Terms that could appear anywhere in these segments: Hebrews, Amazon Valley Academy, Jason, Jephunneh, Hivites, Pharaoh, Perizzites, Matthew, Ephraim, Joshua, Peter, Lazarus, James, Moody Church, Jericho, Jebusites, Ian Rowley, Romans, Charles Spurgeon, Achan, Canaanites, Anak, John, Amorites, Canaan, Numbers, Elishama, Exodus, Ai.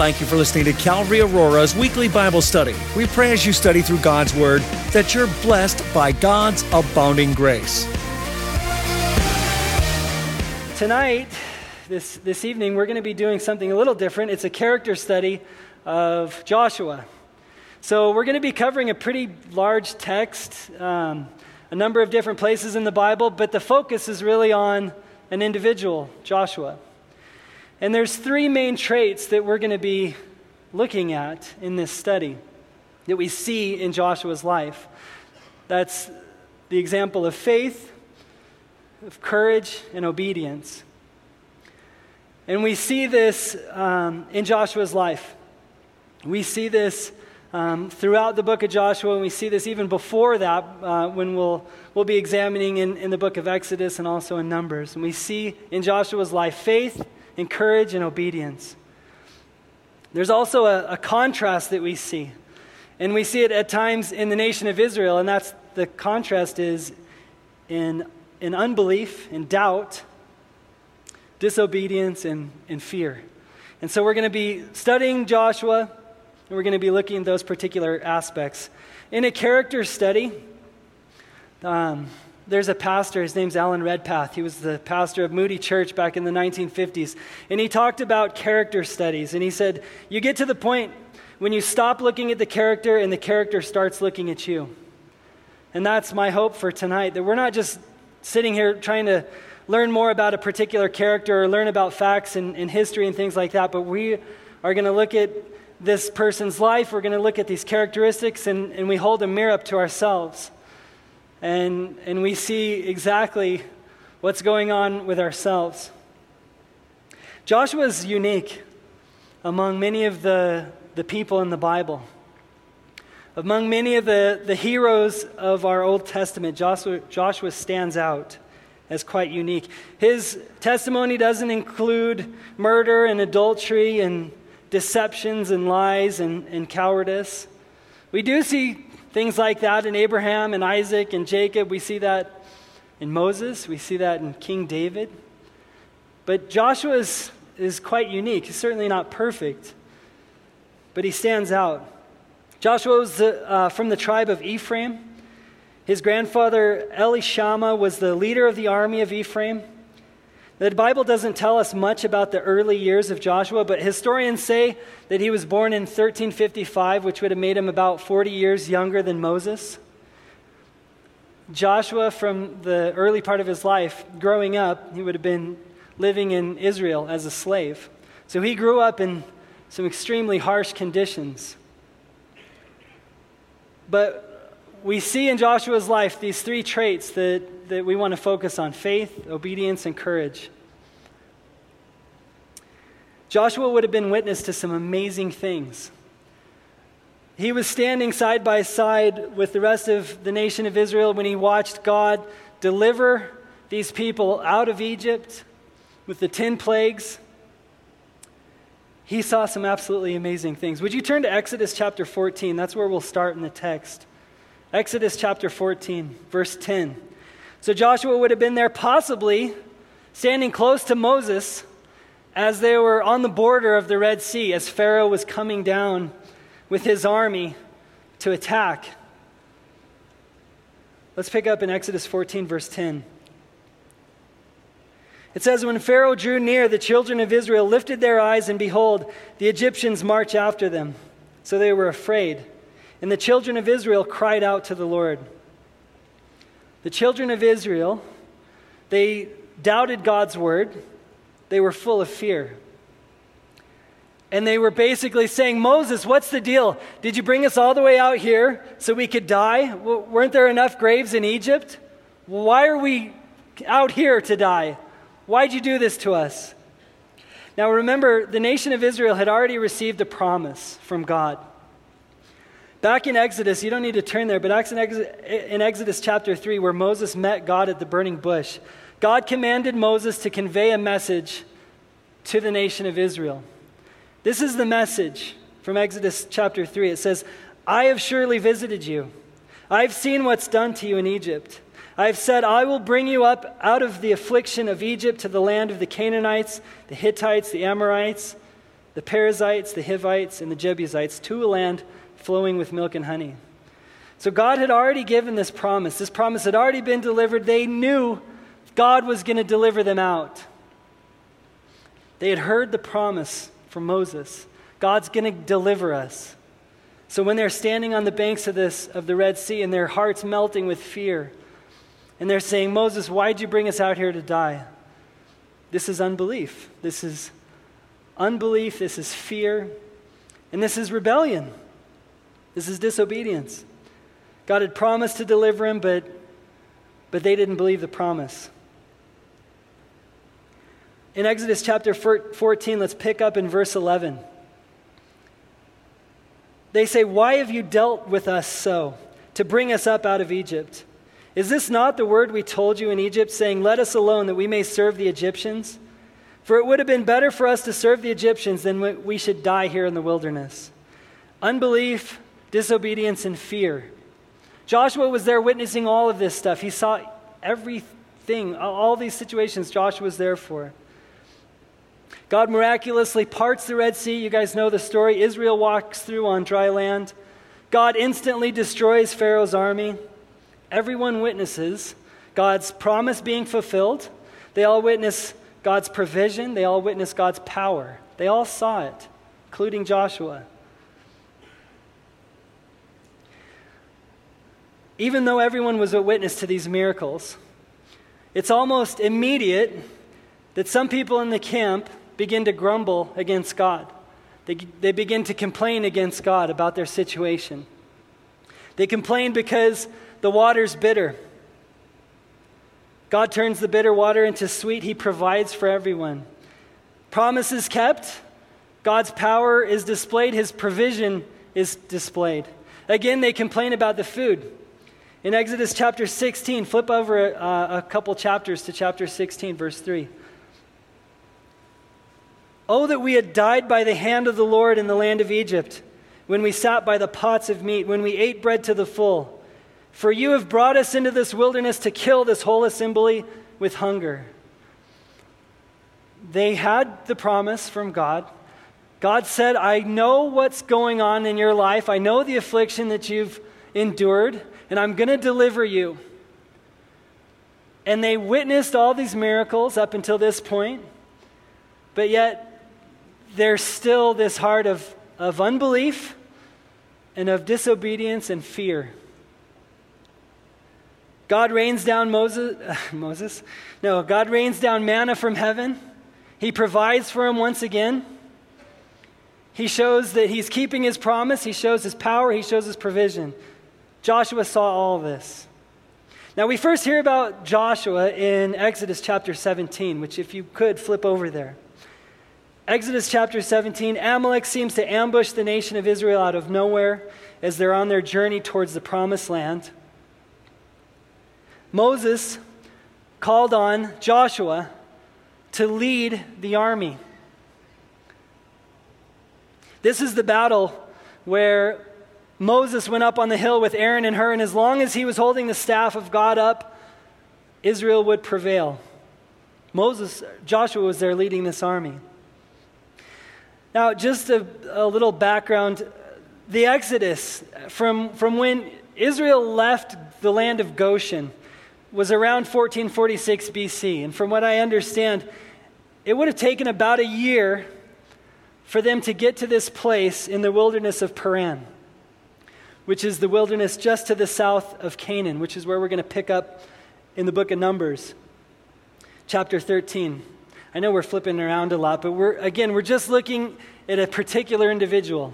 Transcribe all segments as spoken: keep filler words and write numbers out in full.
Thank you for listening to Calvary Aurora's weekly Bible study. We pray as you study through God's Word that you're blessed by God's abounding grace. Tonight, this, this evening, we're going to be doing something a little different. It's a character study of Joshua. So we're going to be covering a pretty large text, um, a number of different places in the Bible, but the focus is really on an individual, Joshua. And there's three main traits that we're going to be looking at in this study that we see in Joshua's life. That's the example of faith, of courage, and obedience. And we see this um, in Joshua's life. We see this Um, throughout the book of Joshua, and we see this even before that uh, when we'll we'll be examining in, in the book of Exodus and also in Numbers. And we see in Joshua's life faith and courage and obedience. There's also a, a contrast that we see. And we see it at times in the nation of Israel, and that's the contrast is in in unbelief, in doubt, disobedience, and, and fear. And so we're going to be studying Joshua. And we're going to be looking at those particular aspects. In a character study, um, there's a pastor, his name's Alan Redpath. He was the pastor of Moody Church back in the nineteen fifties. And he talked about character studies. And he said, you get to the point when you stop looking at the character and the character starts looking at you. And that's my hope for tonight, that we're not just sitting here trying to learn more about a particular character or learn about facts and, and history and things like that, but we are going to look at this person's life. We're going to look at these characteristics, and, and we hold a mirror up to ourselves. And, and we see exactly what's going on with ourselves. Joshua's unique among many of the, the people in the Bible. Among many of the, the heroes of our Old Testament, Joshua, Joshua stands out as quite unique. His testimony doesn't include murder and adultery and deceptions and lies and, and cowardice. We do see things like that in Abraham and Isaac and Jacob. We see that in Moses. We see that in King David. But Joshua is, is quite unique. He's certainly not perfect, but he stands out. Joshua was the, uh, from the tribe of Ephraim. His grandfather Elishama was the leader of the army of Ephraim. The Bible doesn't tell us much about the early years of Joshua, but historians say that he was born in thirteen fifty-five, which would have made him about forty years younger than Moses. Joshua, from the early part of his life, growing up, he would have been living in Israel as a slave. So he grew up in some extremely harsh conditions. But we see in Joshua's life these three traits that that we want to focus on: faith, obedience, and courage. Joshua would have been witness to some amazing things. He was standing side by side with the rest of the nation of Israel when he watched God deliver these people out of Egypt with the ten plagues. He saw some absolutely amazing things. Would you turn to Exodus chapter fourteen? That's where we'll start in the text. Exodus chapter fourteen, verse ten. So Joshua would have been there, possibly standing close to Moses as they were on the border of the Red Sea, as Pharaoh was coming down with his army to attack. Let's pick up in Exodus fourteen, verse ten. It says, when Pharaoh drew near, the children of Israel lifted their eyes, and behold, the Egyptians marched after them. So they were afraid. And the children of Israel cried out to the Lord. The children of Israel, they doubted God's word. They were full of fear. And they were basically saying, Moses, what's the deal? Did you bring us all the way out here so we could die? W- weren't there enough graves in Egypt? Why are we out here to die? Why'd you do this to us? Now remember, the nation of Israel had already received a promise from God. Back in Exodus, you don't need to turn there, but in Exodus chapter three, where Moses met God at the burning bush, God commanded Moses to convey a message to the nation of Israel. This is the message from Exodus chapter three. It says, I have surely visited you. I have seen what's done to you in Egypt. I have said, I will bring you up out of the affliction of Egypt to the land of the Canaanites, the Hittites, the Amorites, the Perizzites, the Hivites, and the Jebusites to a land flowing with milk and honey. So God had already given this promise. This promise had already been delivered. They knew God was going to deliver them out. They had heard the promise from Moses. God's going to deliver us. So when they're standing on the banks of this of the Red Sea and their hearts melting with fear, and they're saying, Moses, why'd you bring us out here to die? This is unbelief. This is unbelief. This is fear. And this is rebellion. This is disobedience. God had promised to deliver him, but, but they didn't believe the promise. In Exodus chapter fourteen, let's pick up in verse eleven. They say, why have you dealt with us so, to bring us up out of Egypt? Is this not the word we told you in Egypt, saying, let us alone that we may serve the Egyptians? For it would have been better for us to serve the Egyptians than we should die here in the wilderness. Unbelief, disobedience, and fear. Joshua was there witnessing all of this stuff. He saw everything, all these situations Joshua was there for. God miraculously parts the Red Sea. You guys know the story. Israel walks through on dry land. God instantly destroys Pharaoh's army. Everyone witnesses God's promise being fulfilled. They all witness God's provision. They all witness God's power. They all saw it, including Joshua. Even though everyone was a witness to these miracles, it's almost immediate that some people in the camp begin to grumble against God. They, they begin to complain against God about their situation. They complain because the water's bitter. God turns the bitter water into sweet. He provides for everyone. Promise is kept. God's power is displayed. His provision is displayed. Again, they complain about the food. In Exodus chapter sixteen, flip over a, a couple chapters to chapter sixteen, verse three. Oh, that we had died by the hand of the Lord in the land of Egypt, when we sat by the pots of meat, when we ate bread to the full. For you have brought us into this wilderness to kill this whole assembly with hunger. They had the promise from God. God said, I know what's going on in your life. I know the affliction that you've endured, and I'm going to deliver you. And they witnessed all these miracles up until this point, but yet there's still this heart of, of unbelief and of disobedience and fear. God rains down Moses, uh, Moses? No, God rains down manna from heaven. He provides for him once again. He shows that he's keeping his promise. He shows his power. He shows his provision. Joshua saw all this. Now we first hear about Joshua in Exodus chapter seventeen, which if you could flip over there. Exodus chapter seventeen, Amalek seems to ambush the nation of Israel out of nowhere as they're on their journey towards the promised land. Moses called on Joshua to lead the army. This is the battle where Moses went up on the hill with Aaron and Hur, and as long as he was holding the staff of God up, Israel would prevail. Moses, Joshua was there leading this army. Now, just a, a little background. The Exodus from, from when Israel left the land of Goshen was around fourteen forty-six B C, and from what I understand, it would have taken about a year for them to get to this place in the wilderness of Paran, which is the wilderness just to the south of Canaan, which is where we're going to pick up in the book of Numbers, chapter thirteen. I know we're flipping around a lot, but we're again, we're just looking at a particular individual.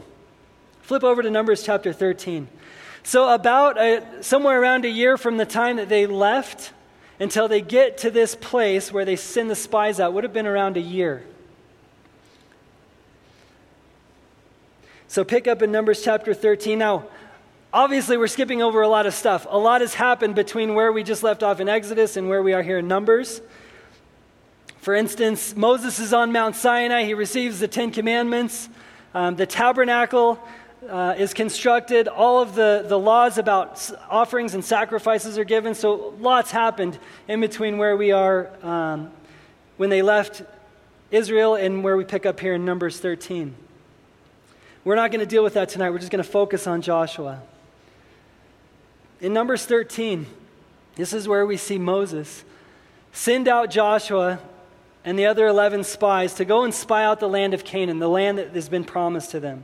Flip over to Numbers chapter thirteen. So about a, somewhere around a year from the time that they left until they get to this place where they send the spies out would have been around a year. So pick up in Numbers chapter thirteen. Now, obviously we're skipping over a lot of stuff. A lot has happened between where we just left off in Exodus and where we are here in Numbers. For instance, Moses is on Mount Sinai. He receives the Ten Commandments, um, the tabernacle, Uh, is constructed. All of the, the laws about offerings and sacrifices are given. So lots happened in between where we are um, when they left Israel and where we pick up here in Numbers thirteen. We're not going to deal with that tonight. We're just going to focus on Joshua. In Numbers thirteen, this is where we see Moses send out Joshua and the other eleven spies to go and spy out the land of Canaan, the land that has been promised to them.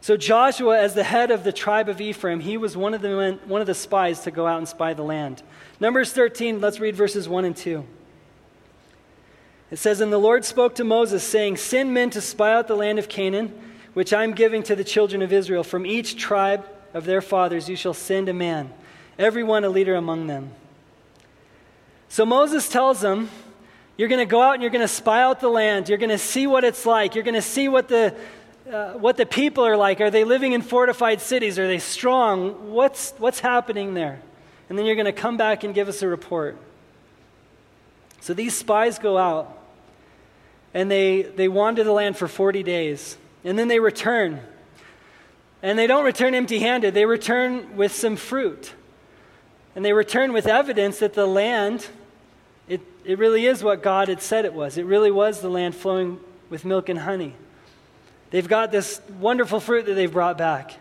So Joshua, as the head of the tribe of Ephraim, he was one of the men, one of the spies to go out and spy the land. Numbers thirteen, let's read verses one and two. It says, "And the Lord spoke to Moses, saying, Send men to spy out the land of Canaan, which I am giving to the children of Israel. From each tribe of their fathers you shall send a man, every one a leader among them." So Moses tells them, you're going to go out and you're going to spy out the land. You're going to see what it's like. You're going to see what the Uh, what the people are like. Are they living in fortified cities? Are they strong? What's what's happening there? And then you're going to come back and give us a report. So these spies go out, and they, they wander the land for forty days. And then they return. And they don't return empty-handed. They return with some fruit. And they return with evidence that the land, it, it really is what God had said it was. It really was the land flowing with milk and honey. They've got this wonderful fruit that they've brought back.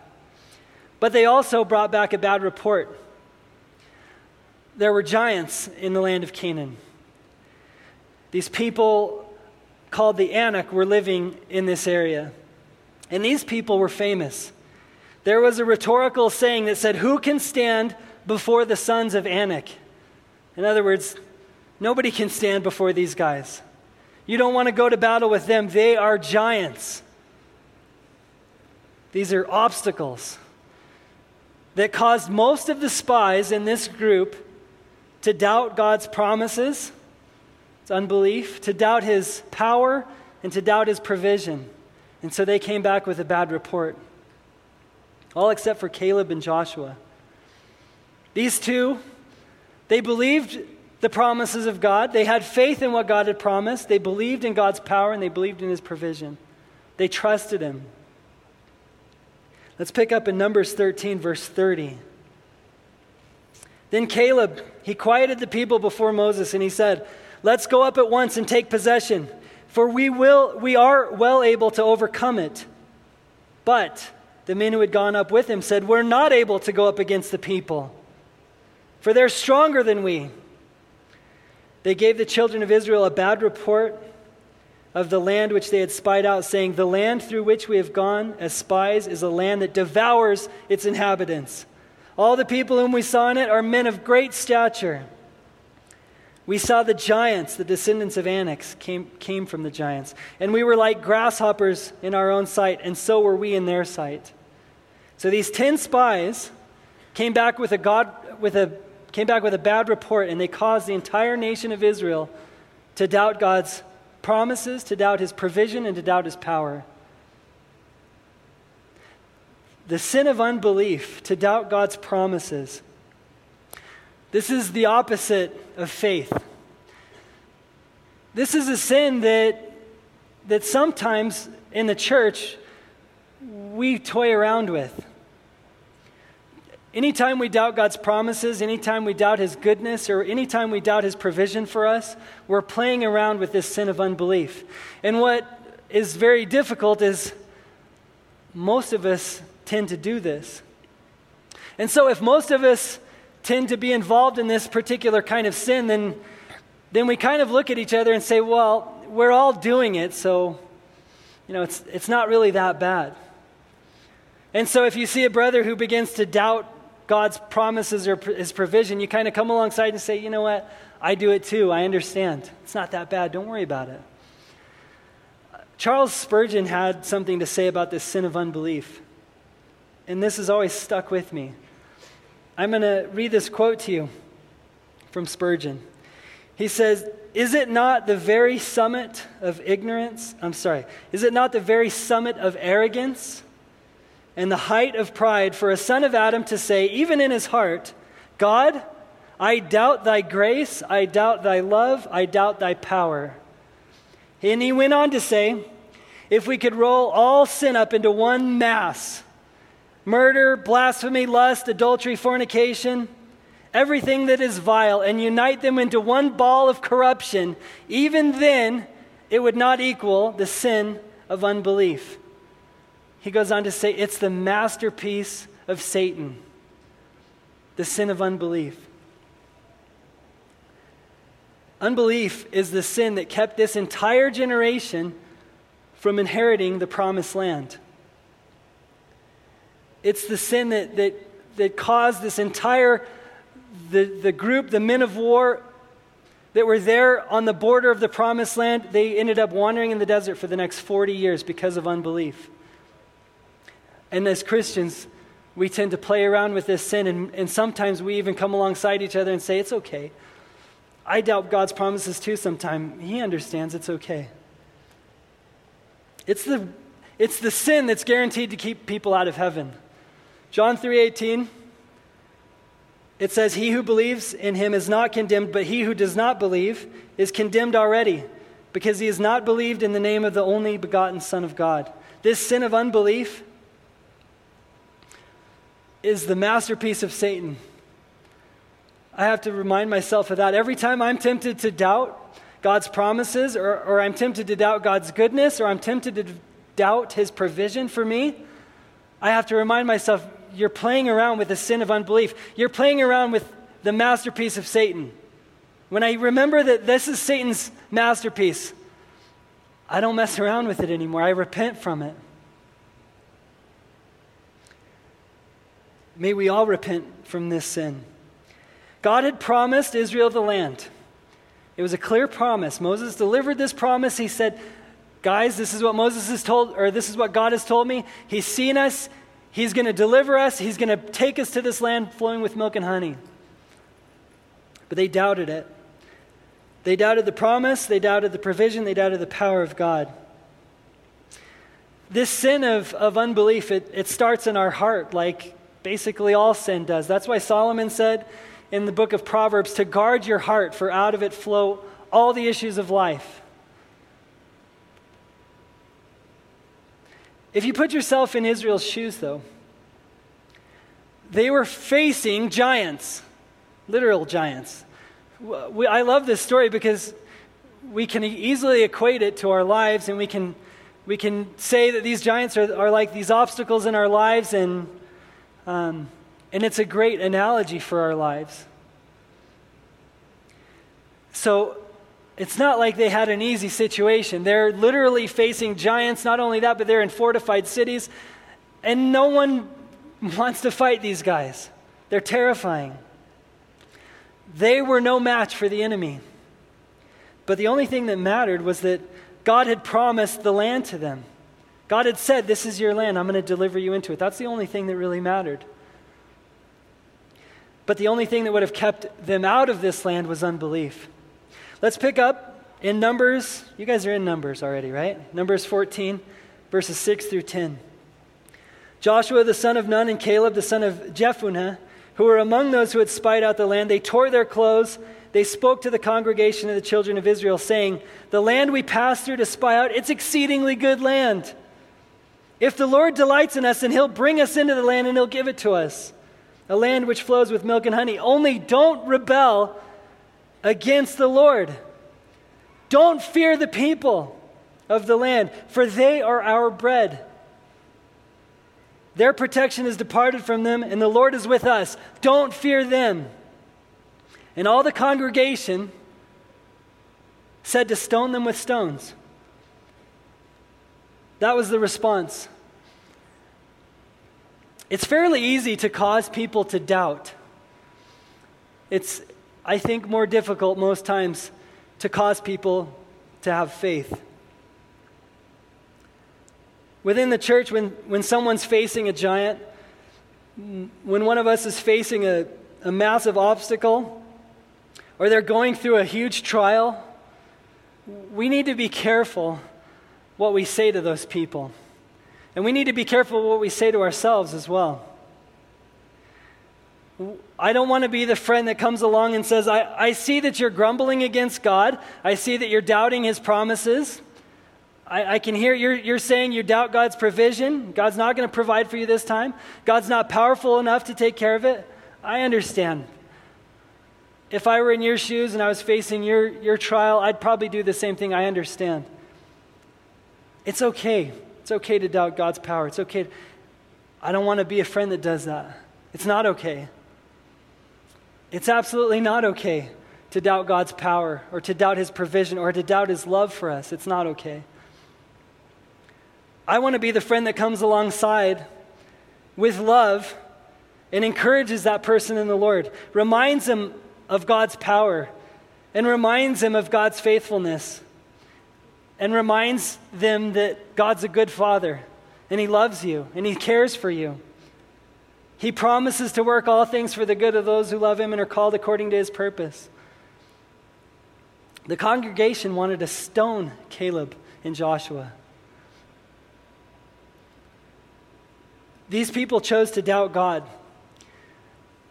But they also brought back a bad report. There were giants in the land of Canaan. These people called the Anak were living in this area. And these people were famous. There was a rhetorical saying that said, "Who can stand before the sons of Anak?" In other words, nobody can stand before these guys. You don't want to go to battle with them. They are giants. These are obstacles that caused most of the spies in this group to doubt God's promises, it's unbelief, to doubt his power, and to doubt his provision. And so they came back with a bad report, all except for Caleb and Joshua. These two, they believed the promises of God. They had faith in what God had promised. They believed in God's power, and they believed in his provision. They trusted him. Let's pick up in Numbers thirteen, verse thirty. "Then Caleb, he quieted the people before Moses, and he said, Let's go up at once and take possession, for we will, we are well able to overcome it. But the men who had gone up with him said, We're not able to go up against the people, for they're stronger than we. They gave the children of Israel a bad report of the land which they had spied out, saying, The land through which we have gone as spies is a land that devours its inhabitants. All the people whom we saw in it are men of great stature. We saw the giants, the descendants of Anak came, came from the giants, and we were like grasshoppers in our own sight, and so were we in their sight." So these ten spies came back with a God with a came back with a bad report, and they caused the entire nation of Israel to doubt God's promises, to doubt his provision, and to doubt his power. The sin of unbelief, to doubt God's promises. This is the opposite of faith. This is a sin that, that sometimes in the church we toy around with. Anytime we doubt God's promises, anytime we doubt his goodness, or anytime we doubt his provision for us, we're playing around with this sin of unbelief. And what is very difficult is most of us tend to do this. And so if most of us tend to be involved in this particular kind of sin, then, then we kind of look at each other and say, well, we're all doing it, so you know, it's it's not really that bad. And so if you see a brother who begins to doubt God's promises or his provision, you kind of come alongside and say, you know what, I do it too, I understand. It's not that bad, don't worry about it. Charles Spurgeon had something to say about this sin of unbelief, and this has always stuck with me. I'm going to read this quote to you from Spurgeon. He says, "Is it not the very summit of ignorance, I'm sorry, is it not the very summit of arrogance and the height of pride for a son of Adam to say, even in his heart, God, I doubt thy grace, I doubt thy love, I doubt thy power." And he went on to say, "If we could roll all sin up into one mass, murder, blasphemy, lust, adultery, fornication, everything that is vile, and unite them into one ball of corruption, even then it would not equal the sin of unbelief. He goes on to say it's the masterpiece of Satan, the sin of unbelief. Unbelief is the sin that kept this entire generation from inheriting the promised land. It's the sin that that, that caused this entire, the, the group, the men of war that were there on the border of the promised land, they ended up wandering in the desert for the next forty years because of unbelief. And as Christians, we tend to play around with this sin, and, and sometimes we even come alongside each other and say, it's okay. I doubt God's promises too sometime. He understands it's okay. It's the it's the sin that's guaranteed to keep people out of heaven. John three eighteen, it says, he who believes in him is not condemned, but he who does not believe is condemned already, because he has not believed in the name of the only begotten Son of God. This sin of unbelief is the masterpiece of Satan. I have to remind myself of that. Every time I'm tempted to doubt God's promises, or, or I'm tempted to doubt God's goodness, or I'm tempted to doubt his provision for me, I have to remind myself, you're playing around with the sin of unbelief. You're playing around with the masterpiece of Satan. When I remember that this is Satan's masterpiece, I don't mess around with it anymore. I repent from it. May we all repent from this sin. God had promised Israel the land. It was a clear promise. Moses delivered this promise. He said, guys, this is what Moses has told, or this is what God has told me. He's seen us. He's going to deliver us. He's going to take us to this land flowing with milk and honey. But they doubted it. They doubted the promise. They doubted the provision. They doubted the power of God. This sin of, of unbelief, it, it starts in our heart like basically all sin does. That's why Solomon said, in the book of Proverbs, to guard your heart, for out of it flow all the issues of life. If you put yourself in Israel's shoes, though, they were facing giants, literal giants. We, I love this story because we can easily equate it to our lives, and we can we can say that these giants are, are like these obstacles in our lives, and um, And it's a great analogy for our lives. So it's not like they had an easy situation. They're literally facing giants. Not only that, but they're in fortified cities. And no one wants to fight these guys. They're terrifying. They were no match for the enemy. But the only thing that mattered was that God had promised the land to them. God had said, this is your land. I'm going to deliver you into it. That's the only thing that really mattered. But the only thing that would have kept them out of this land was unbelief. Let's pick up in Numbers. You guys are in Numbers already, right? Numbers fourteen, verses six through ten. Joshua the son of Nun and Caleb the son of Jephunneh, who were among those who had spied out the land, they tore their clothes. They spoke to the congregation of the children of Israel, saying, the land we passed through to spy out, it's exceedingly good land. If the Lord delights in us, then he'll bring us into the land and he'll give it to us. A land which flows with milk and honey. Only don't rebel against the Lord. Don't fear the people of the land, for they are our bread. Their protection is departed from them, and the Lord is with us. Don't fear them. And all the congregation said to stone them with stones. That was the response. It's fairly easy to cause people to doubt. It's, I think, more difficult most times to cause people to have faith. Within the church, when, when someone's facing a giant, when one of us is facing a, a massive obstacle, or they're going through a huge trial, we need to be careful what we say to those people. And we need to be careful what we say to ourselves as well. I don't want to be the friend that comes along and says, I, I see that you're grumbling against God. I see that you're doubting his promises. I, I can hear you're, you're saying you doubt God's provision. God's not going to provide for you this time. God's not powerful enough to take care of it. I understand. If I were in your shoes and I was facing your, your trial, I'd probably do the same thing. I understand. It's okay. It's okay to doubt God's power. It's okay. I don't want to be a friend that does that. It's not okay. It's absolutely not okay to doubt God's power or to doubt his provision or to doubt his love for us. It's not okay. I want to be the friend that comes alongside with love and encourages that person in the Lord, reminds them of God's power and reminds them of God's faithfulness and reminds them that God's a good father and he loves you and he cares for you. He promises to work all things for the good of those who love him and are called according to his purpose. The congregation wanted to stone Caleb and Joshua. These people chose to doubt God,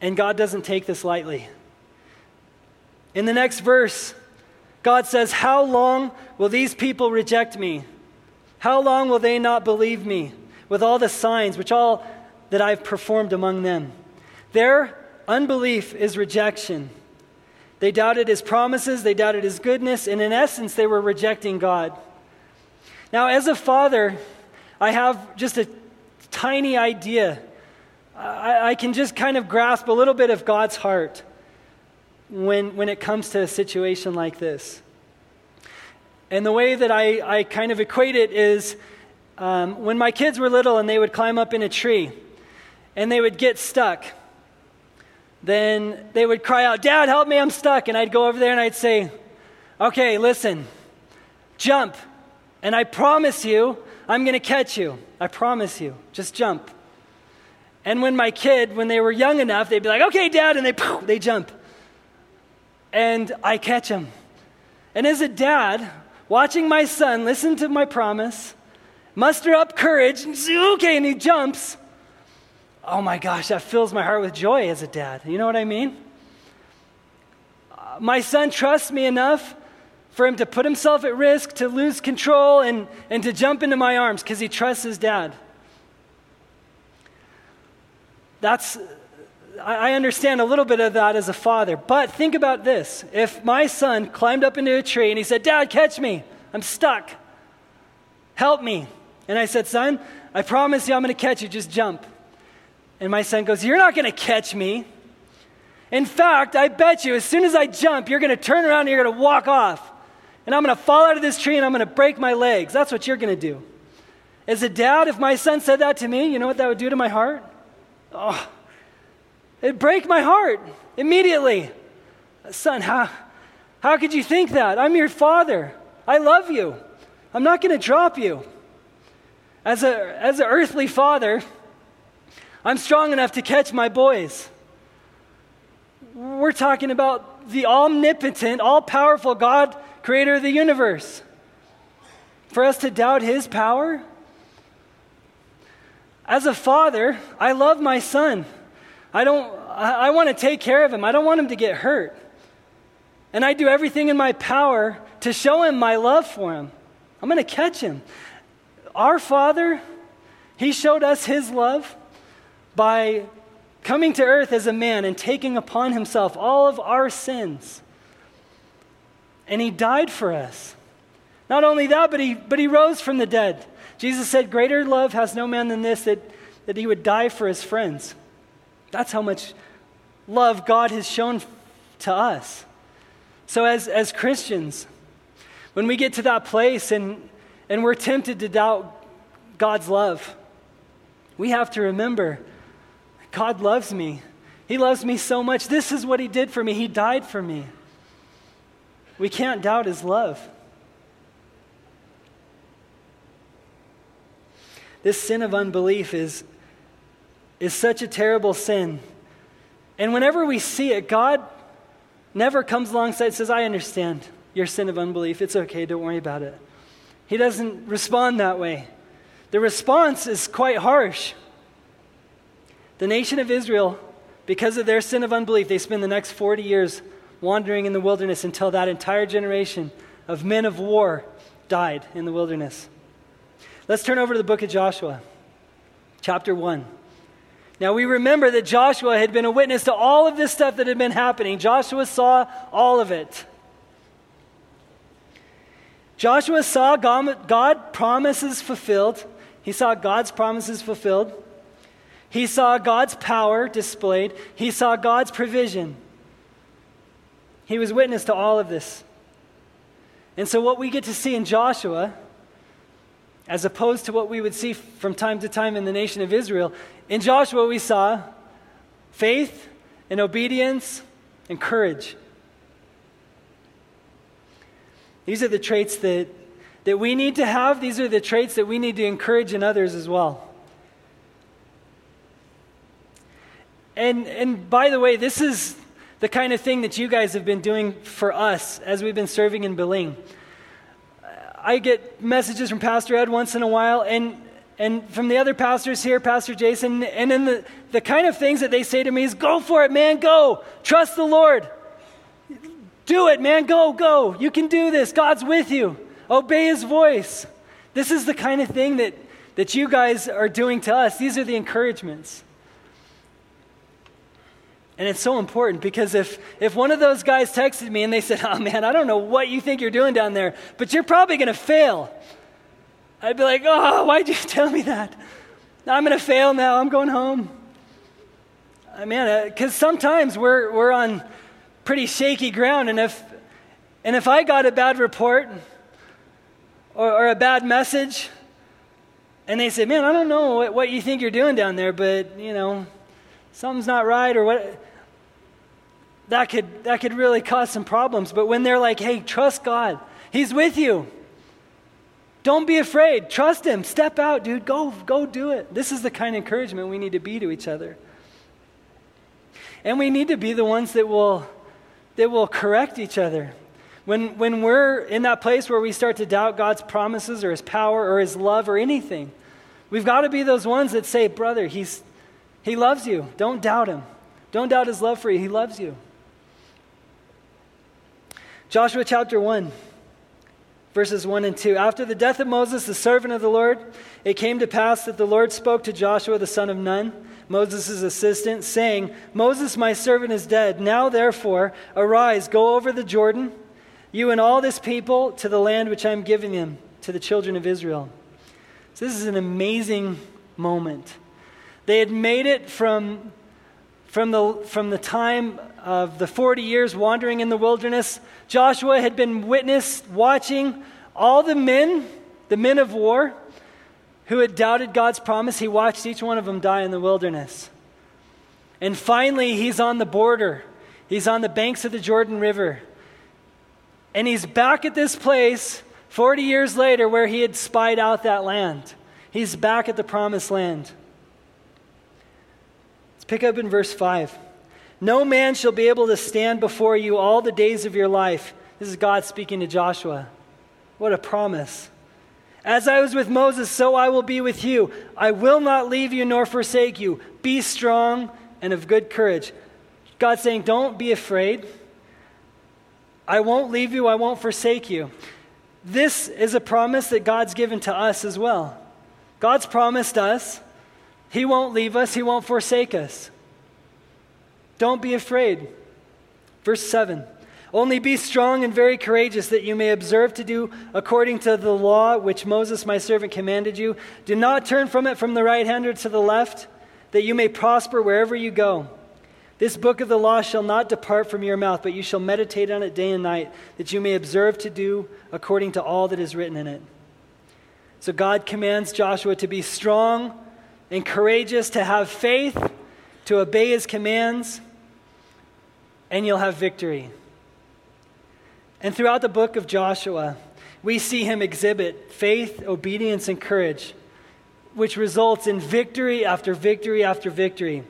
and God doesn't take this lightly. In the next verse, God says, "How long will these people reject me? How long will they not believe me with all the signs which all that I've performed among them?" Their unbelief is rejection. They doubted his promises, they doubted his goodness, and in essence, they were rejecting God. Now, as a father, I have just a tiny idea. I, I can just kind of grasp a little bit of God's heart when, when it comes to a situation like this. And the way that I, I kind of equate it is um, when my kids were little and they would climb up in a tree and they would get stuck, then they would cry out, "Dad, help me, I'm stuck." And I'd go over there and I'd say, "Okay, listen, jump. And I promise you, I'm going to catch you. I promise you, just jump." And when my kid, when they were young enough, they'd be like, "Okay, Dad," and they, they jump. And I catch them. And as a dad, watching my son listen to my promise, muster up courage, and say, "Okay," and he jumps. Oh my gosh, that fills my heart with joy as a dad. You know what I mean? Uh, my son trusts me enough for him to put himself at risk, to lose control, and, and to jump into my arms because he trusts his dad. That's, I, I understand a little bit of that as a father, but think about this. If my son climbed up into a tree and he said, "Dad, catch me, I'm stuck, help me." And I said, "Son, I promise you I'm going to catch you, just jump." And my son goes, "You're not going to catch me. In fact, I bet you as soon as I jump, you're going to turn around and you're going to walk off. And I'm going to fall out of this tree and I'm going to break my legs. That's what you're going to do." As a dad, if my son said that to me, you know what that would do to my heart? Oh, it'd break my heart immediately. "Son, how, how could you think that? I'm your father. I love you. I'm not going to drop you." As a, as an earthly father, I'm strong enough to catch my boys. We're talking about the omnipotent, all-powerful God, creator of the universe. For us to doubt his power? As a father, I love my son. I don't. I, I want to take care of him. I don't want him to get hurt. And I do everything in my power to show him my love for him. I'm going to catch him. Our Father, he showed us his love by coming to earth as a man and taking upon himself all of our sins. And he died for us. Not only that, but he, but he rose from the dead. Jesus said, "Greater love has no man than this, that, that he would die for his friends." That's how much love God has shown to us. So as, as Christians, when we get to that place and, and we're tempted to doubt God's love, we have to remember, God loves me. He loves me so much. This is what he did for me. He died for me. We can't doubt his love. This sin of unbelief is, is such a terrible sin. And whenever we see it, God never comes alongside and says, "I understand your sin of unbelief. It's okay, don't worry about it." He doesn't respond that way. The response is quite harsh. The nation of Israel, because of their sin of unbelief, they spend the next forty years wandering in the wilderness until that entire generation of men of war died in the wilderness. Let's turn over to the book of Joshua, chapter one. Now we remember that Joshua had been a witness to all of this stuff that had been happening. Joshua saw all of it. Joshua saw God, God promises fulfilled. He saw God's promises fulfilled. He saw God's power displayed. He saw God's provision. He was witness to all of this. And so what we get to see in Joshua, as opposed to what we would see from time to time in the nation of Israel, in Joshua we saw faith and obedience and courage. These are the traits that, that we need to have. These are the traits that we need to encourage in others as well. And and by the way, this is the kind of thing that you guys have been doing for us as we've been serving in Belling. I get messages from Pastor Ed once in a while, and and from the other pastors here, Pastor Jason, and then the, the kind of things that they say to me is, go for it, man, go. Trust the Lord. Do it, man, go, go. You can do this. God's with you. Obey his voice. This is the kind of thing that, that you guys are doing to us. These are the encouragements. And it's so important, because if, if one of those guys texted me and they said, oh man, I don't know what you think you're doing down there, but you're probably going to fail, I'd be like, oh, why'd you tell me that? I'm going to fail now. I'm going home. I mean, because sometimes we're we're on pretty shaky ground, and if and if I got a bad report or, or a bad message, and they said, man, I don't know what, what you think you're doing down there, but you know, something's not right, or what, that could that could really cause some problems. But when they're like, hey, trust God. He's with you. Don't be afraid. Trust him. Step out, dude. Go, go do it. This is the kind of encouragement we need to be to each other. And we need to be the ones that will that will correct each other. When when we're in that place where we start to doubt God's promises or his power or his love or anything, we've got to be those ones that say, brother, he's He loves you. Don't doubt him. Don't doubt his love for you. He loves you. Joshua chapter one, verses one and two. After the death of Moses, the servant of the Lord, it came to pass that the Lord spoke to Joshua, the son of Nun, Moses' assistant, saying, Moses, my servant, is dead. Now, therefore, arise, go over the Jordan, you and all this people, to the land which I am giving them, to the children of Israel. So this is an amazing moment. They had made it from, from, the, from the time of the forty years wandering in the wilderness. Joshua had been witness, watching all the men, the men of war, who had doubted God's promise. He watched each one of them die in the wilderness. And finally, he's on the border. He's on the banks of the Jordan River. And he's back at this place forty years later where he had spied out that land. He's back at the promised land. Pick up in verse five. No man shall be able to stand before you all the days of your life. This is God speaking to Joshua. What a promise. As I was with Moses, so I will be with you. I will not leave you nor forsake you. Be strong and of good courage. God's saying, don't be afraid. I won't leave you. I won't forsake you. This is a promise that God's given to us as well. God's promised us He won't leave us. He won't forsake us. Don't be afraid. Verse seven. Only be strong and very courageous, that you may observe to do according to the law which Moses my servant commanded you. Do not turn from it from the right hand or to the left, that you may prosper wherever you go. This book of the law shall not depart from your mouth, but you shall meditate on it day and night, that you may observe to do according to all that is written in it. So God commands Joshua to be strong and courageous, to have faith, to obey his commands, and you'll have victory. And throughout the book of Joshua, we see him exhibit faith, obedience, and courage, which results in victory after victory after victory.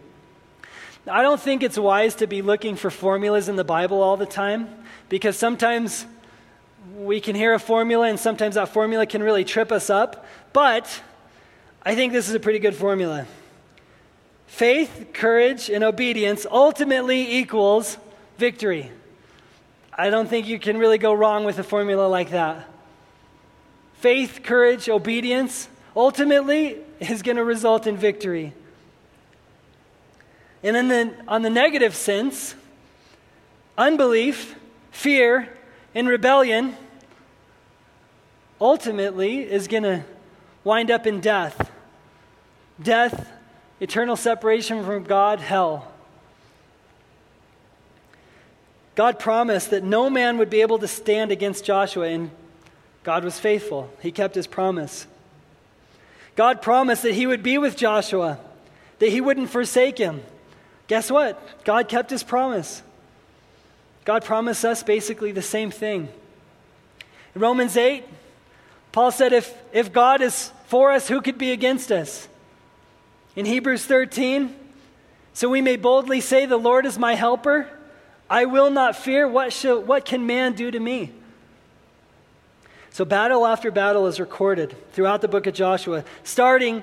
I don't think it's wise to be looking for formulas in the Bible all the time, because sometimes we can hear a formula, and sometimes that formula can really trip us up, but I think this is a pretty good formula. Faith, courage, and obedience ultimately equals victory. I don't think you can really go wrong with a formula like that. Faith, courage, obedience ultimately is going to result in victory. And then the, on the negative sense, unbelief, fear, and rebellion ultimately is going to wind up in death. Death, eternal separation from God, hell. God promised that no man would be able to stand against Joshua, and God was faithful. He kept his promise. God promised that he would be with Joshua, that he wouldn't forsake him. Guess what? God kept his promise. God promised us basically the same thing. In Romans eight, Paul said, if, if God is for us, who could be against us? In Hebrews thirteen, so we may boldly say, the Lord is my helper. I will not fear. What shall, what can man do to me? So battle after battle is recorded throughout the book of Joshua, starting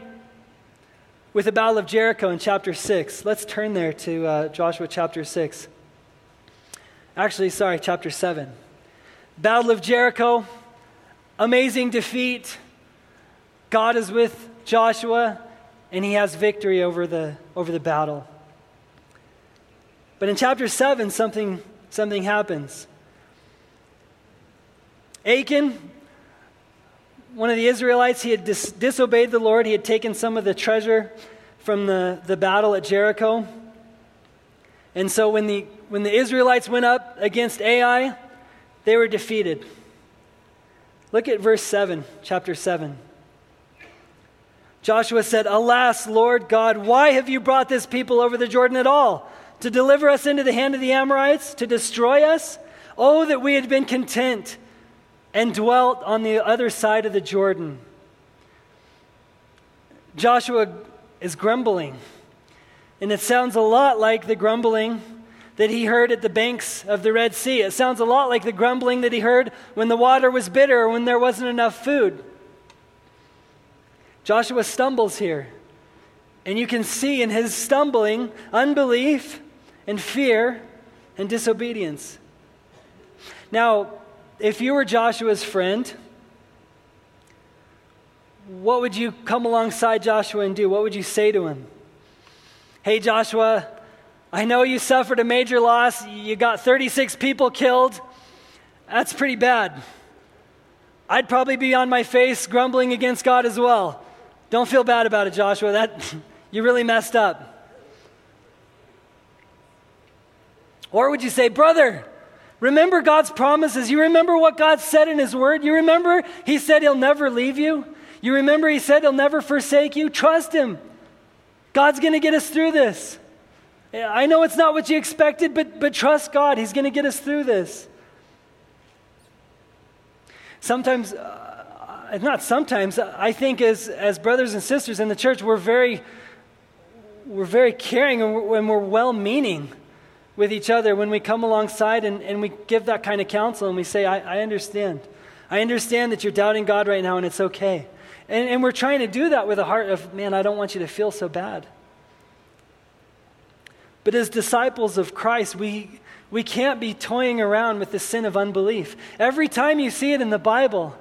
with the Battle of Jericho in chapter six. Let's turn there to uh, Joshua chapter six. Actually, sorry, chapter seven. Battle of Jericho, amazing defeat. God is with Joshua, and he has victory over the over the battle. But in chapter seven, something, something happens. Achan, one of the Israelites, he had dis- disobeyed the Lord. He had taken some of the treasure from the, the battle at Jericho. And so when the, when the Israelites went up against Ai, they were defeated. Look at verse seven, chapter seven. Joshua said, "Alas, Lord God, why have you brought this people over the Jordan at all? To deliver us into the hand of the Amorites, to destroy us? Oh, that we had been content and dwelt on the other side of the Jordan." Joshua is grumbling, and it sounds a lot like the grumbling that he heard at the banks of the Red Sea. It sounds a lot like the grumbling that he heard when the water was bitter or when there wasn't enough food. Joshua stumbles here, and you can see in his stumbling unbelief and fear and disobedience. Now, if you were Joshua's friend, what would you come alongside Joshua and do? What would you say to him? "Hey, Joshua, I know you suffered a major loss. You got thirty-six people killed. That's pretty bad. I'd probably be on my face grumbling against God as well. Don't feel bad about it, Joshua. That you really messed up." Or would you say, "Brother, remember God's promises. You remember what God said in his word. You remember he said he'll never leave you. You remember he said he'll never forsake you. Trust him. God's going to get us through this. I know it's not what you expected, but, but trust God. He's going to get us through this." Sometimes, uh, not sometimes, I think as, as brothers and sisters in the church, we're very, we're very caring and we're, and we're well-meaning with each other when we come alongside and, and we give that kind of counsel and we say, I, I understand. I understand that you're doubting God right now, and it's okay. And, and we're trying to do that with a heart of, man, I don't want you to feel so bad. But as disciples of Christ, we we can't be toying around with the sin of unbelief. Every time you see it in the Bible,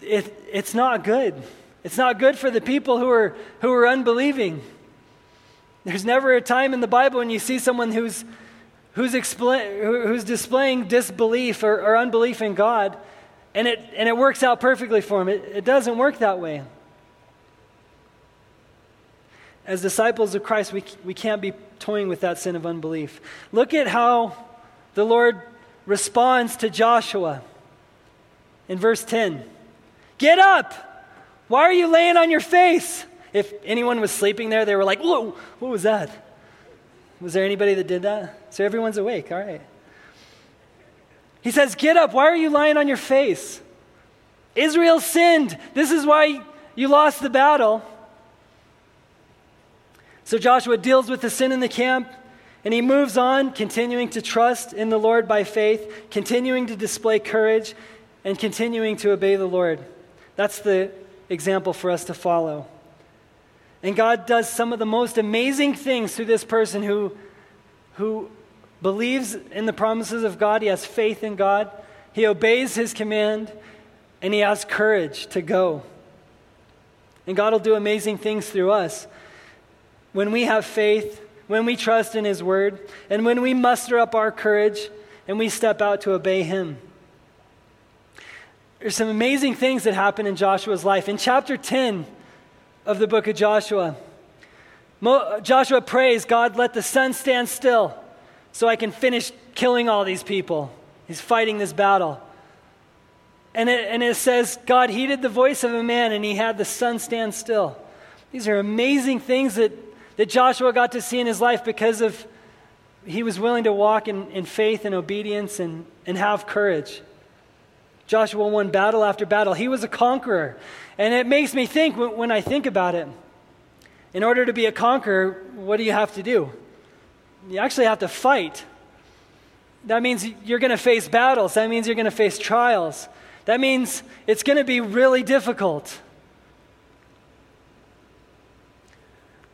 it it's not good. It's not good for the people who are who are unbelieving. There's never a time in the Bible when you see someone who's who's, expl- who's displaying disbelief or, or unbelief in God, and it and it works out perfectly for them. It, it doesn't work that way. As disciples of Christ, we we can't be toying with that sin of unbelief. Look at how the Lord responds to Joshua in verse ten. "Get up! Why are you laying on your face?" If anyone was sleeping there, they were like, "Whoa, what was that?" Was there anybody that did that? So everyone's awake, all right. He says, "Get up, why are you lying on your face? Israel sinned. This is why you lost the battle." So Joshua deals with the sin in the camp, and he moves on, continuing to trust in the Lord by faith, continuing to display courage, and continuing to obey the Lord. That's the example for us to follow. And God does some of the most amazing things through this person who, who believes in the promises of God. He has faith in God. He obeys his command, and he has courage to go. And God will do amazing things through us when we have faith, when we trust in his word, and when we muster up our courage and we step out to obey him. There's some amazing things that happen in Joshua's life. In chapter ten of the book of Joshua, Mo- Joshua prays, God, let the sun stand still so I can finish killing all these people. He's fighting this battle. And it, and it says, God heeded the voice of a man and he had the sun stand still. These are amazing things that, that Joshua got to see in his life because of he was willing to walk in, in faith and obedience and, and have courage. Joshua won battle after battle. He was a conqueror. And it makes me think when, when I think about it, in order to be a conqueror, what do you have to do? You actually have to fight. That means you're going to face battles. That means you're going to face trials. That means it's going to be really difficult.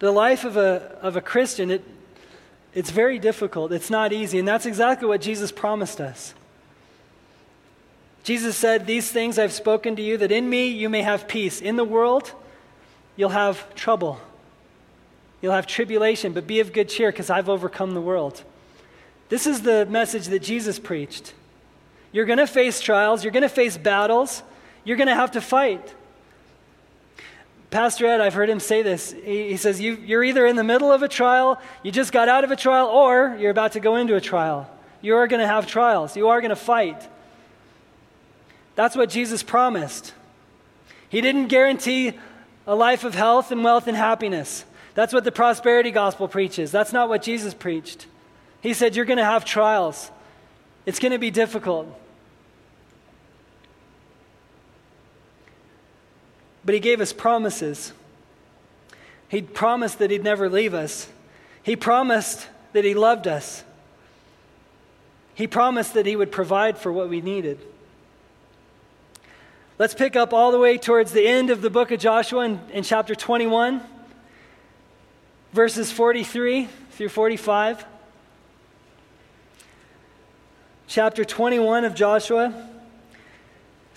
The life of a of a Christian, it it's very difficult. It's not easy. And that's exactly what Jesus promised us. Jesus said, these things I've spoken to you, that in me you may have peace. In the world, you'll have trouble. You'll have tribulation, but be of good cheer because I've overcome the world. This is the message that Jesus preached. You're going to face trials. You're going to face battles. You're going to have to fight. Pastor Ed, I've heard him say this. He, he says, you, you're either in the middle of a trial, you just got out of a trial, or you're about to go into a trial. You are going to have trials. You are going to fight. That's what Jesus promised. He didn't guarantee a life of health and wealth and happiness. That's what the prosperity gospel preaches. That's not what Jesus preached. He said, you're going to have trials. It's going to be difficult. But he gave us promises. He promised that he'd never leave us. He promised that he loved us. He promised that he would provide for what we needed. Let's pick up all the way towards the end of the book of Joshua in, in chapter twenty-one, verses forty-three through forty-five. Chapter twenty-one of Joshua.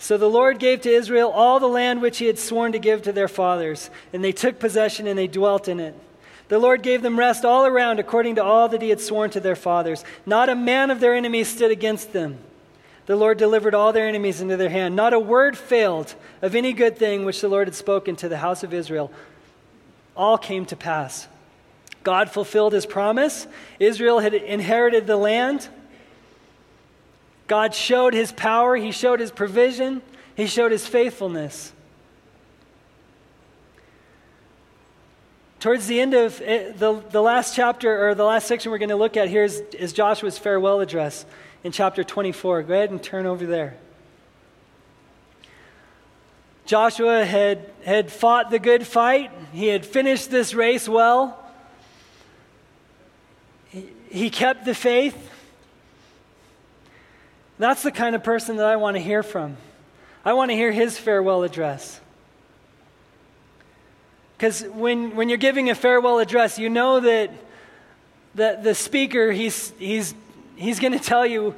So the Lord gave to Israel all the land which he had sworn to give to their fathers, and they took possession and they dwelt in it. The Lord gave them rest all around according to all that he had sworn to their fathers. Not a man of their enemies stood against them. The Lord delivered all their enemies into their hand. Not a word failed of any good thing which the Lord had spoken to the house of Israel. All came to pass. God fulfilled his promise. Israel had inherited the land. God showed his power. He showed his provision. He showed his faithfulness. Towards the end of it, the, the last chapter, or the last section we're going to look at here is, is Joshua's farewell address. In chapter twenty-four, go ahead and turn over there. Joshua had, had fought the good fight. He had finished this race well. He, he kept the faith. That's the kind of person that I want to hear from. I want to hear his farewell address. Because when, when you're giving a farewell address, you know that, that the speaker, he's he's... He's going to tell you,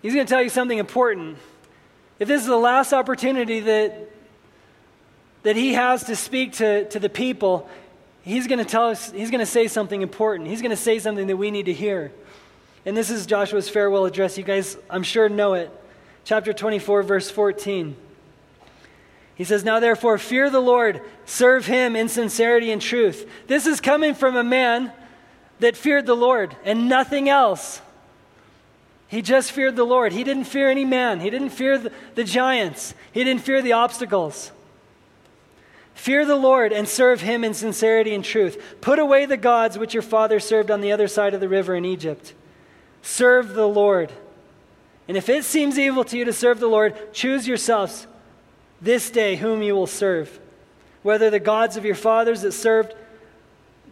he's going to tell you something important. If this is the last opportunity that that he has to speak to, to the people, he's going to tell us, he's going to say something important. He's going to say something that we need to hear. And this is Joshua's farewell address. You guys, I'm sure, know it. Chapter twenty-four, verse fourteen. He says, now therefore, fear the Lord, serve him in sincerity and truth. This is coming from a man that feared the Lord and nothing else. He just feared the Lord. He didn't fear any man. He didn't fear the, the giants. He didn't fear the obstacles. Fear the Lord and serve him in sincerity and truth. Put away the gods which your father served on the other side of the river in Egypt. Serve the Lord. And if it seems evil to you to serve the Lord, choose yourselves this day whom you will serve, whether the gods of your fathers that served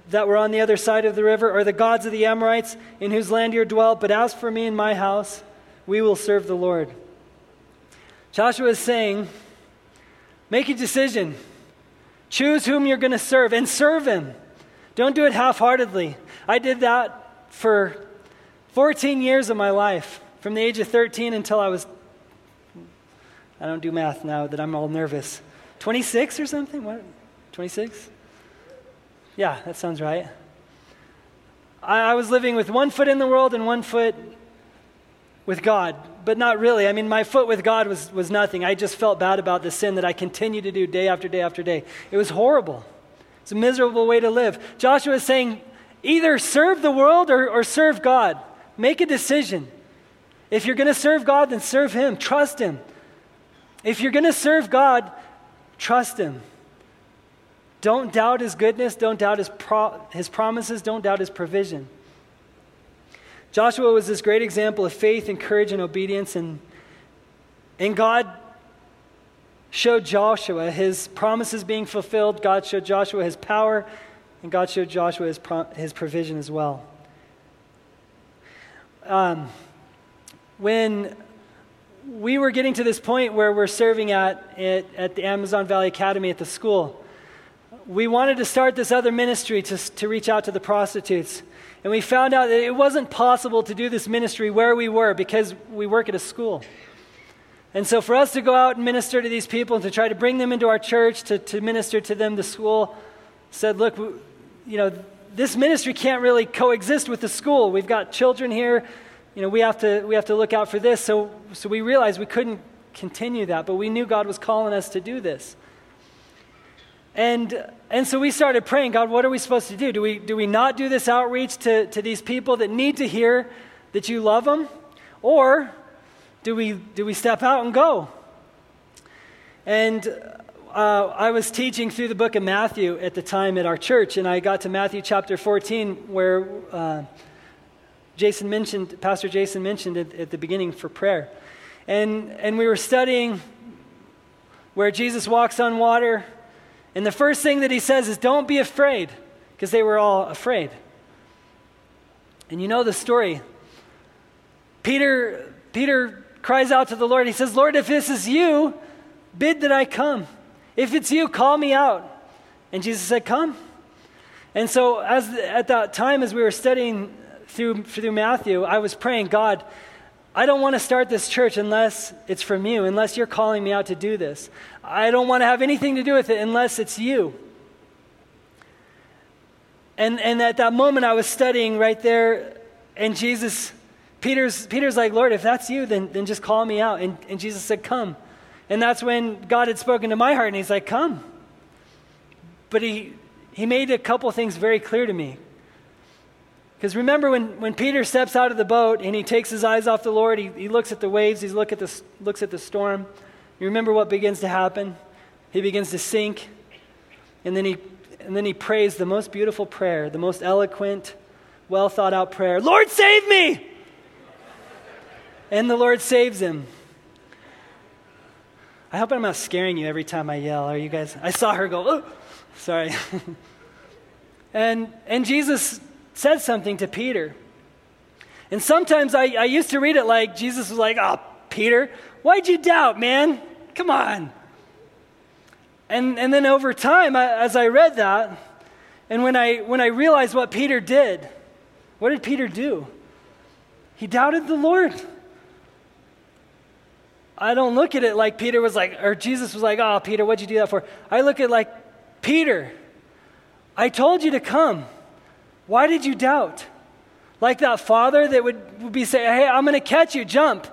that were on the other side of the river, or the gods of the Amorites in whose land you dwell. But as for me and my house, we will serve the Lord. Joshua is saying, make a decision. Choose whom you're going to serve and serve him. Don't do it half-heartedly. I did that for fourteen years of my life, from the age of thirteen until I was, I don't do math now that I'm all nervous, twenty-six or something? What? twenty-six? Yeah, that sounds right. I, I was living with one foot in the world and one foot with God, but not really. I mean, my foot with God was, was nothing. I just felt bad about the sin that I continued to do day after day after day. It was horrible. It's a miserable way to live. Joshua is saying, either serve the world or, or serve God. Make a decision. If you're going to serve God, then serve Him. Trust Him. If you're going to serve God, trust Him. Don't doubt His goodness. Don't doubt His pro- His promises. Don't doubt His provision. Joshua was this great example of faith and courage and obedience, and, and God showed Joshua His promises being fulfilled. God showed Joshua His power, and God showed Joshua His, pro- his provision as well. Um, when we were getting to this point where we're serving at, at at the Amazon Valley Academy at the school, we wanted to start this other ministry to to reach out to the prostitutes. And we found out that it wasn't possible to do this ministry where we were because we work at a school. And so for us to go out and minister to these people and to try to bring them into our church, to, to minister to them, the school said, look, we, you know, this ministry can't really coexist with the school. We've got children here. You know, we have to we have to look out for this. So, so we realized we couldn't continue that, but we knew God was calling us to do this. And and so we started praying, God, what are we supposed to do? Do we do we not do this outreach to, to these people that need to hear that you love them? Or do we do we step out and go? And uh, I was teaching through the book of Matthew at the time at our church, and I got to Matthew chapter fourteen where uh, Jason mentioned, Pastor Jason mentioned it at the beginning for prayer. And and we were studying where Jesus walks on water. And the first thing that he says is, don't be afraid, because they were all afraid. And you know the story. Peter, Peter cries out to the Lord. He says, Lord, if this is you, bid that I come. If it's you, call me out. And Jesus said, come. And so as at that time, as we were studying through, through Matthew, I was praying, God, I don't want to start this church unless it's from you, unless you're calling me out to do this. I don't want to have anything to do with it unless it's you. And and at that moment I was studying right there, and Jesus, Peter's Peter's like, Lord, if that's you, then, then just call me out. And, and Jesus said, come. And that's when God had spoken to my heart, and he's like, come. But he he made a couple things very clear to me. Because remember when, when Peter steps out of the boat and he takes his eyes off the Lord, he, he looks at the waves, he look at the, looks at the storm. You remember what begins to happen? He begins to sink. And then he and then he prays the most beautiful prayer, the most eloquent, well thought out prayer. Lord, save me! And the Lord saves him. I hope I'm not scaring you every time I yell. Are you guys? I saw her go, oh, sorry. and and Jesus said something to Peter. And sometimes I, I used to read it like Jesus was like, oh, Peter, why'd you doubt, man? Come on. And and then over time, I, as I read that, and when I when I realized what Peter did, what did Peter do? He doubted the Lord. I don't look at it like Peter was like, or Jesus was like, oh, Peter, what'd you do that for? I look at it like, Peter, I told you to come. Why did you doubt? Like that father that would, would be saying, hey, I'm going to catch you, jump.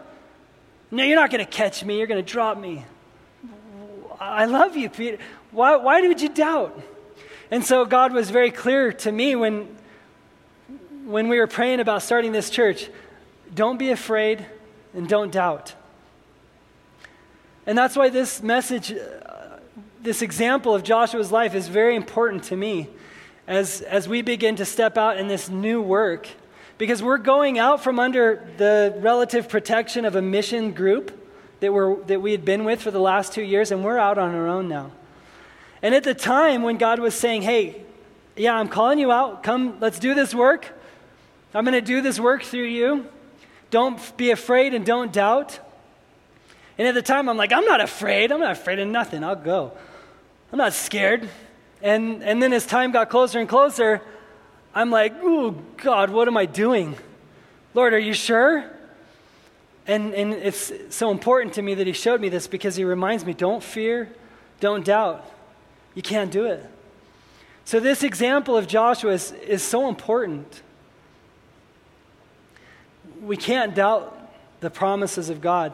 No, you're not going to catch me, you're going to drop me. I love you, Peter. Why why did you doubt? And so God was very clear to me when, when we were praying about starting this church, don't be afraid and don't doubt. And that's why this message, uh, this example of Joshua's life is very important to me. As as we begin to step out in this new work, because we're going out from under the relative protection of a mission group that we're that we had been with for the last two years, and we're out on our own now. And at the time when God was saying, hey, yeah, I'm calling you out, come, let's do this work. I'm going to do this work through you. Don't be afraid and don't doubt. And at the time I'm like, I'm not afraid. I'm not afraid of nothing. I'll go. I'm not scared. And and then as time got closer and closer, I'm like, oh, God, what am I doing? Lord, are you sure? And and it's so important to me that he showed me this because he reminds me, don't fear, don't doubt. You can't do it. So this example of Joshua is, is so important. We can't doubt the promises of God.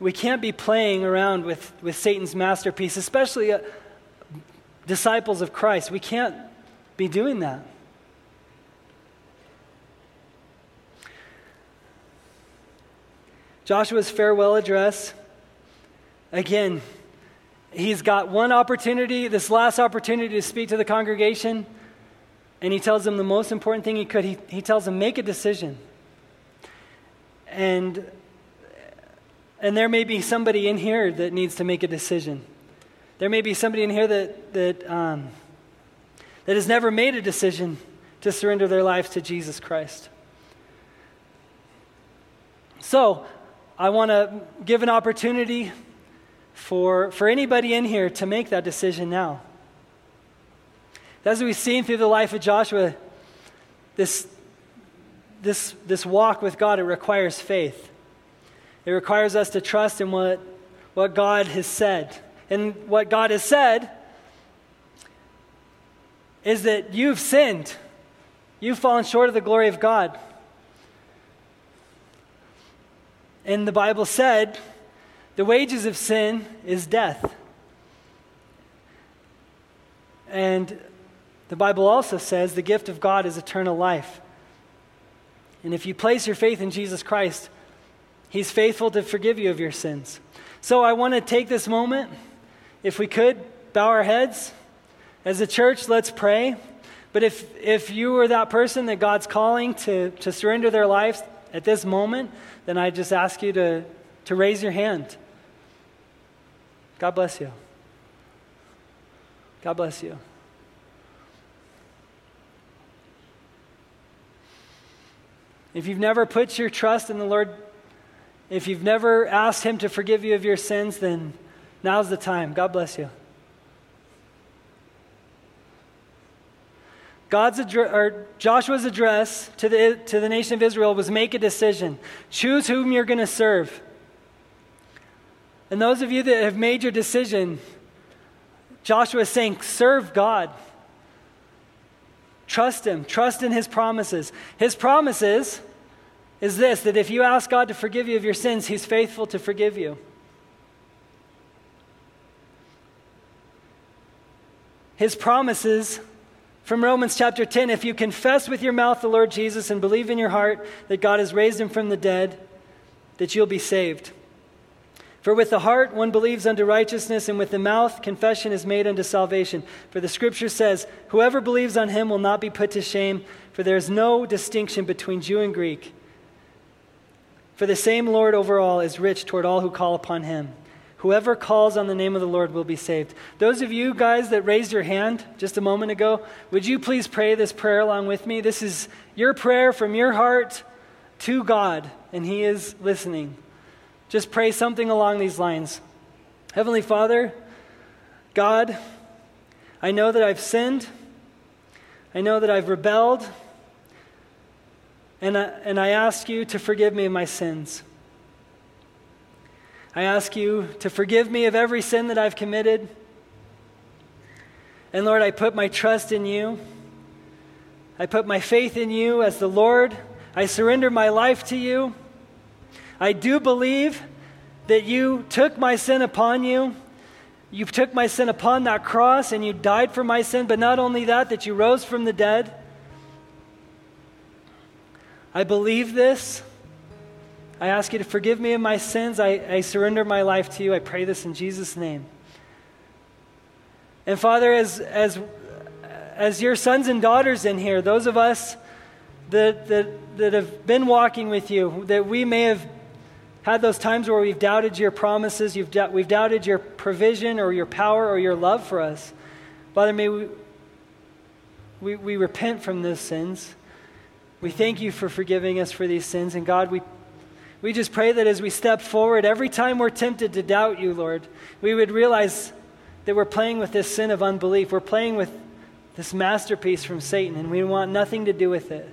We can't be playing around with, with Satan's masterpiece, especially uh, disciples of Christ. We can't be doing that. Joshua's farewell address, again, he's got one opportunity, this last opportunity to speak to the congregation, and he tells them the most important thing he could. He, he tells them, make a decision. And, and there may be somebody in here that needs to make a decision. There may be somebody in here that, that, um, that has never made a decision to surrender their lives to Jesus Christ. So, I want to give an opportunity for, for anybody in here to make that decision now. As we've seen through the life of Joshua, this, this, this walk with God, it requires faith. It requires us to trust in what, what God has said. And what God has said is that you've sinned. You've fallen short of the glory of God. And the Bible said, the wages of sin is death. And the Bible also says the gift of God is eternal life. And if you place your faith in Jesus Christ, he's faithful to forgive you of your sins. So I want to take this moment, if we could, bow our heads. As a church, let's pray. But if, if you are that person that God's calling to, to surrender their lives at this moment, then I just ask you to, to raise your hand. God bless you. God bless you. If you've never put your trust in the Lord, if you've never asked him to forgive you of your sins, then now's the time. God bless you. God's address, or Joshua's address to the to the nation of Israel was make a decision. Choose whom you're going to serve. And those of you that have made your decision, Joshua is saying, serve God. Trust him. Trust in his promises. His promises is this, that if you ask God to forgive you of your sins, he's faithful to forgive you. His promises from Romans chapter ten, if you confess with your mouth the Lord Jesus and believe in your heart that God has raised him from the dead, that you'll be saved. For with the heart one believes unto righteousness, and with the mouth confession is made unto salvation. For the scripture says, whoever believes on him will not be put to shame, for there is no distinction between Jew and Greek. For the same Lord over all is rich toward all who call upon him. Whoever calls on the name of the Lord will be saved. Those of you guys that raised your hand just a moment ago, would you please pray this prayer along with me? This is your prayer from your heart to God, and he is listening. Just pray something along these lines. Heavenly Father, God, I know that I've sinned. I know that I've rebelled. And I, and I ask you to forgive me of my sins. I ask you to forgive me of every sin that I've committed. And Lord, I put my trust in you. I put my faith in you as the Lord. I surrender my life to you. I do believe that you took my sin upon you. You took my sin upon that cross and you died for my sin, but not only that, that you rose from the dead. I believe this. I ask you to forgive me of my sins. I, I surrender my life to you. I pray this in Jesus' name. And Father, as as as your sons and daughters in here, those of us that that, that have been walking with you, that we may have had those times where we've doubted your promises, you've do- we've doubted your provision or your power or your love for us. Father, may we, we, we repent from those sins. We thank you for forgiving us for these sins. And God, we we just pray that as we step forward, every time we're tempted to doubt you, Lord, we would realize that we're playing with this sin of unbelief. We're playing with this masterpiece from Satan, and we want nothing to do with it.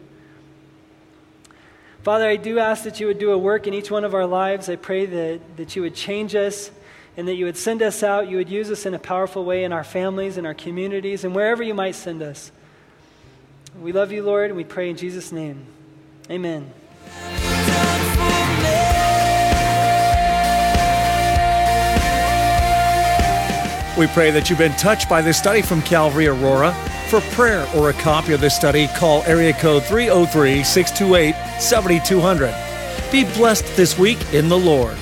Father, I do ask that you would do a work in each one of our lives. I pray that, that you would change us and that you would send us out. You would use us in a powerful way in our families, in our communities, and wherever you might send us. We love you, Lord, and we pray in Jesus' name. Amen. We pray that you've been touched by this study from Calvary Aurora. For prayer or a copy of this study, call area code three oh three, six two eight, seven two hundred. Be blessed this week in the Lord.